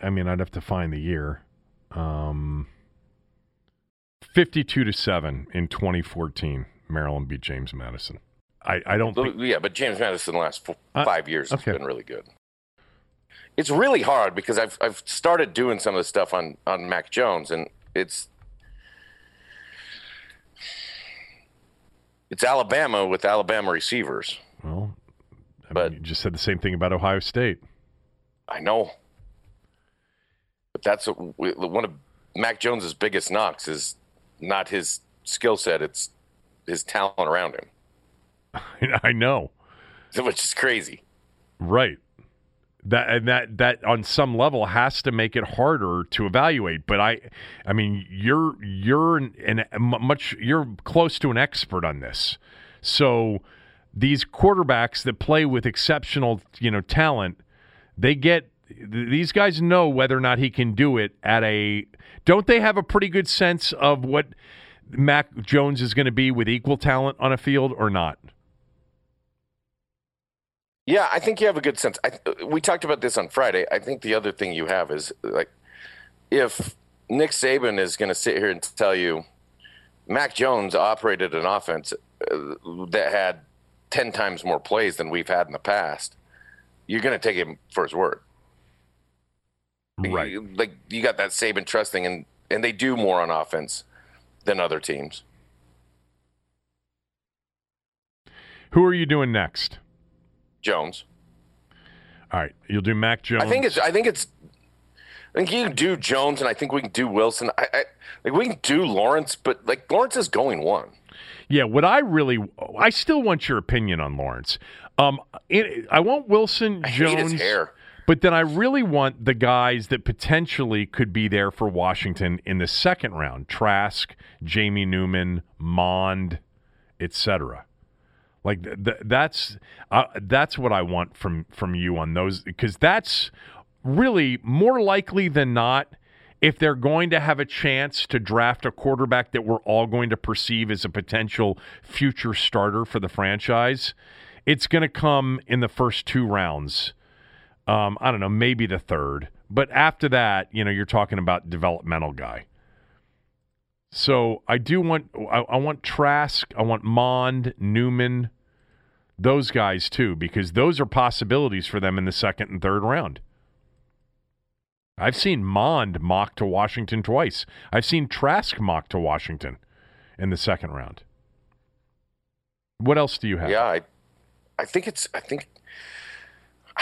I mean, I'd have to find the year. 52-7 in 2014, Maryland beat James Madison. I don't think... Yeah, but James Madison the last 5 years has been really good. It's really hard because I've started doing some of the stuff on Mac Jones, and It's Alabama with Alabama receivers. Well, but you just said the same thing about Ohio State. I know. But that's one of Mac Jones' biggest knocks is not his skill set. It's his talent around him. I know. Which is crazy. Right. That on some level has to make it harder to evaluate. But I mean, you're close to an expert on this. So these quarterbacks that play with exceptional, talent, these guys know whether or not he can do it don't they have a pretty good sense of what Mac Jones is going to be with equal talent on a field or not? Yeah, I think you have a good sense. We talked about this on Friday. I think the other thing you have is, like, if Nick Saban is going to sit here and tell you Mac Jones operated an offense that had 10 times more plays than we've had in the past, you're going to take him for his word. Right. Like, you got that Saban trust thing, and they do more on offense than other teams. Who are you doing next? Jones. All right, you'll do Mac Jones. I think you can do Jones, and I think we can do Wilson. I we can do Lawrence, but like Lawrence is going one. Yeah, I still want your opinion on Lawrence. I want Wilson, Jones. I hate his hair. But then I really want the guys that potentially could be there for Washington in the second round: Trask, Jamie Newman, Mond, etc. Like that's what I want from you on those, because that's really more likely than not. If they're going to have a chance to draft a quarterback that we're all going to perceive as a potential future starter for the franchise, it's going to come in the first two rounds. I don't know, maybe the third. But after that, you're talking about developmental guy. So I want Trask, I want Mond, Newman, those guys too, because those are possibilities for them in the second and third round. I've seen Mond mocked to Washington twice. I've seen Trask mocked to Washington in the second round. What else do you have? Yeah, I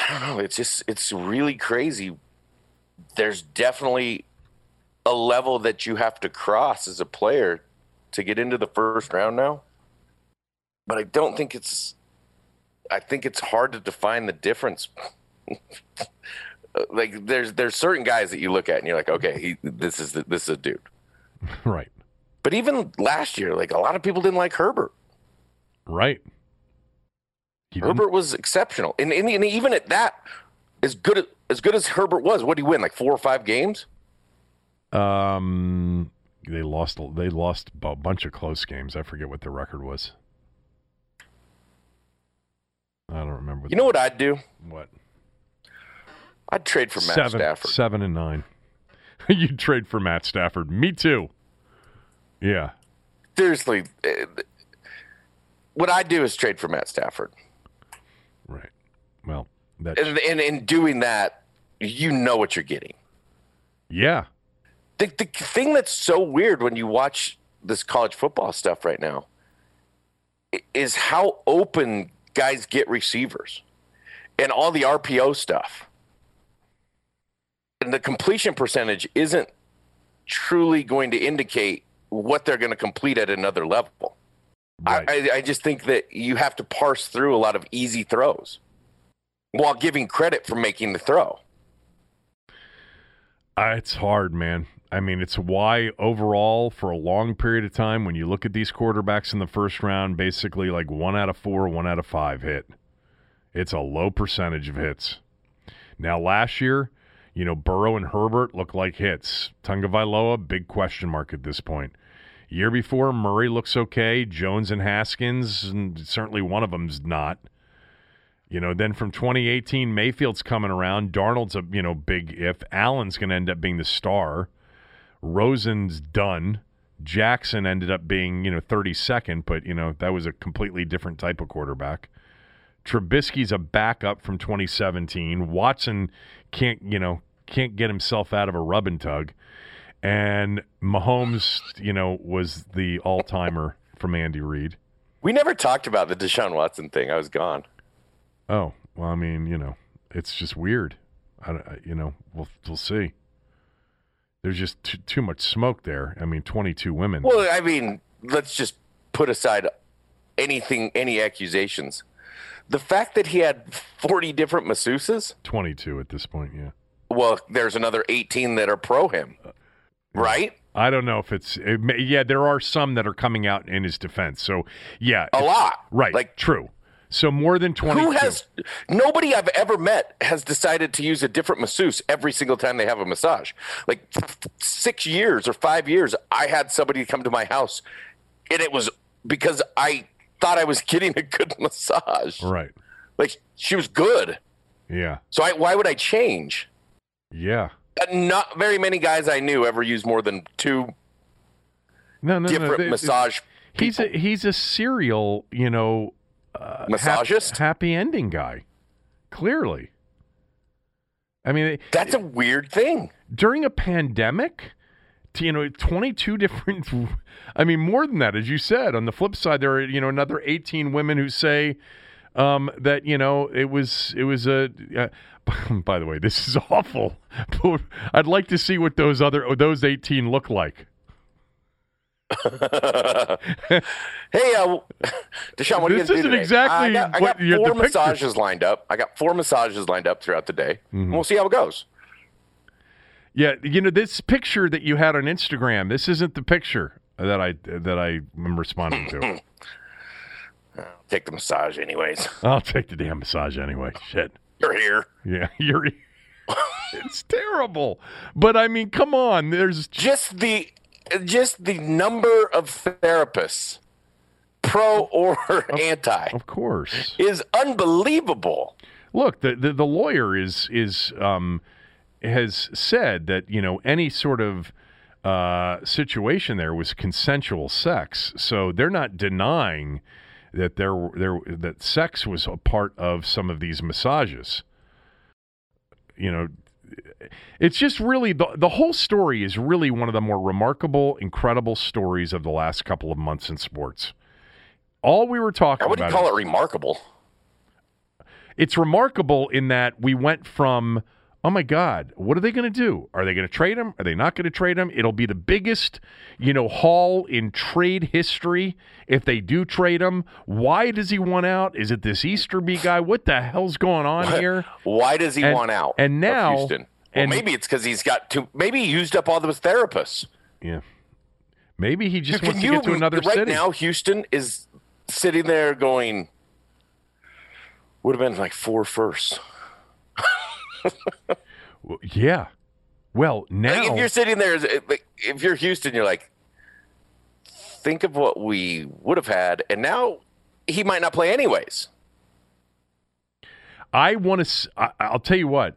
don't know. It's really crazy. There's definitely a level that you have to cross as a player to get into the first round now. But I think it's hard to define the difference. Like there's certain guys that you look at and you're like, okay, this is a dude. Right. But even last year, like a lot of people didn't like Herbert. Right. Herbert was exceptional. And even at that, as good as Herbert was, what did he win? Like 4 or 5 games? They lost a bunch of close games. I forget what the record was. I don't remember. You know what I'd do? What? I'd trade for Matt Stafford. 7-9. You'd trade for Matt Stafford. Me too. Yeah. Seriously, what I do is trade for Matt Stafford. Right. Well, and in doing that, you know what you're getting. Yeah. The thing that's so weird when you watch this college football stuff right now is how open guys get receivers and all the RPO stuff. And the completion percentage isn't truly going to indicate what they're going to complete at another level. Right. I just think that you have to parse through a lot of easy throws while giving credit for making the throw. It's hard, man. I mean, it's why overall for a long period of time when you look at these quarterbacks in the first round, basically like 1 out of 4, 1 out of 5 hit. It's a low percentage of hits. Now, last year, Burrow and Herbert look like hits. Tagovailoa, big question mark at this point. Year before, Murray looks okay. Jones and Haskins, and certainly one of them's not. Then from 2018, Mayfield's coming around. Darnold's a big if. Allen's going to end up being the star. Rosen's done. Jackson ended up being 32nd, but that was a completely different type of quarterback. Trubisky's a backup from 2017. Watson can't get himself out of a rub and tug. And Mahomes, was the all-timer from Andy Reid. We never talked about the Deshaun Watson thing. I was gone. Oh, well, I mean, it's just weird. We'll see. There's just too much smoke there. I mean, 22 women. Well, I mean, let's just put aside anything, any accusations. The fact that he had 40 different masseuses? 22 at this point, yeah. Well, there's another 18 that are pro him. Right? I don't know if there are some that are coming out in his defense. So, yeah. A lot. Right. Like, true. So more than 22. Nobody I've ever met has decided to use a different masseuse every single time they have a massage. Like 6 years or 5 years, I had somebody come to my house, and it was because I thought I was getting a good massage. Right. Like, she was good. Yeah. So why would I change? Yeah. Not very many guys I knew ever used more than two different massage people. He's a serial, massagist, happy ending guy. Clearly. I mean, that's a weird thing. During a pandemic, 22 different, more than that, as you said. On the flip side, there are, another 18 women who say that, it was a, by the way, this is awful, but I'd like to see what those 18 look like. Hey, Deshaun, what do you think? This isn't exactly what you're depicting. I got four massages lined up throughout the day. Mm-hmm. And we'll see how it goes. Yeah, this picture that you had on Instagram, this isn't the picture that I am responding to. I'll take the massage anyways. I'll take the damn massage anyway. Shit. You're here. Yeah, you're here. It's terrible. But come on. There's just the number of therapists, pro or anti, of course, is unbelievable. Look, the lawyer is has said that any sort of situation there was consensual sex, so they're not denying that that sex was a part of some of these massages. It's just really the whole story is really one of the more remarkable, incredible stories of the last couple of months in sports. All we were talking about. I wouldn't call it remarkable. It's remarkable in that we went from, oh my God, what are they going to do? Are they going to trade him? Are they not going to trade him? It'll be the biggest, haul in trade history if they do trade him. Why does he want out? Is it this Easterby guy? What the hell's going on here? Why does he want out? And now, Houston. Well, maybe it's because he's got too. Maybe he used up all those therapists. Yeah. Maybe he just wants to get to another city. Right now, Houston is sitting there going, would have been like four firsts. Well, yeah. Well, now. Like if you're sitting there, if you're Houston, you're like, think of what we would have had, and now he might not play anyways. I'll tell you what.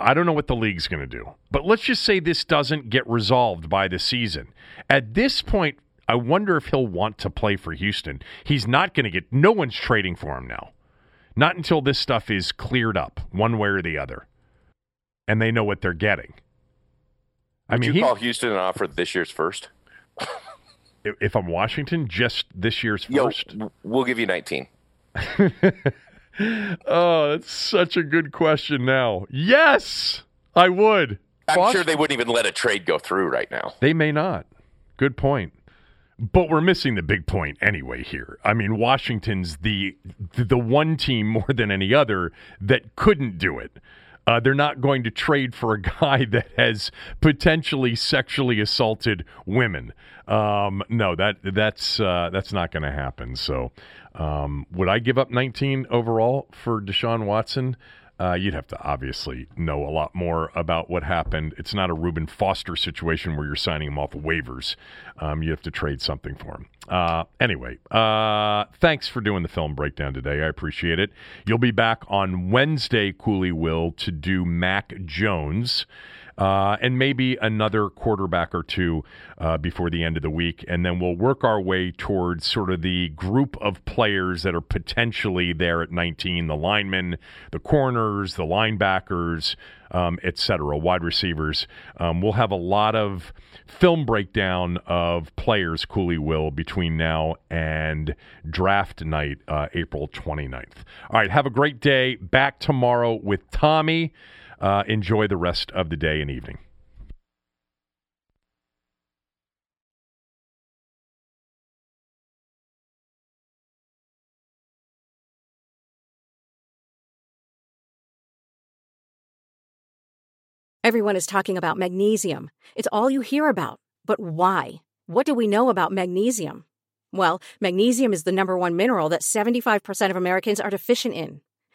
I don't know what the league's going to do, but let's just say this doesn't get resolved by the season. At this point, I wonder if he'll want to play for Houston. He's not going to get – no one's trading for him now. Not until this stuff is cleared up one way or the other, and they know what they're getting. Would you call Houston and offer this year's first? If I'm Washington, just this year's first? We'll give you 19. Oh, that's such a good question now. Yes, I would. I'm sure they wouldn't even let a trade go through right now. They may not. Good point. But we're missing the big point anyway here. Washington's the one team more than any other that couldn't do it. They're not going to trade for a guy that has potentially sexually assaulted women. No, that's not going to happen. So would I give up 19 overall for Deshaun Watson? You'd have to obviously know a lot more about what happened. It's not a Reuben Foster situation where you're signing him off of waivers. You have to trade something for him. Anyway, thanks for doing the film breakdown today. I appreciate it. You'll be back on Wednesday, Cooley will, to do Mac Jones. And maybe another quarterback or two before the end of the week. And then we'll work our way towards sort of the group of players that are potentially there at 19, the linemen, the corners, the linebackers, et cetera, wide receivers. We'll have a lot of film breakdown of players, Cooley will, between now and draft night, April 29th. All right, have a great day. Back tomorrow with Tommy. Enjoy the rest of the day and evening. Everyone is talking about magnesium. It's all you hear about. But why? What do we know about magnesium? Well, magnesium is the #1 mineral that 75% of Americans are deficient in.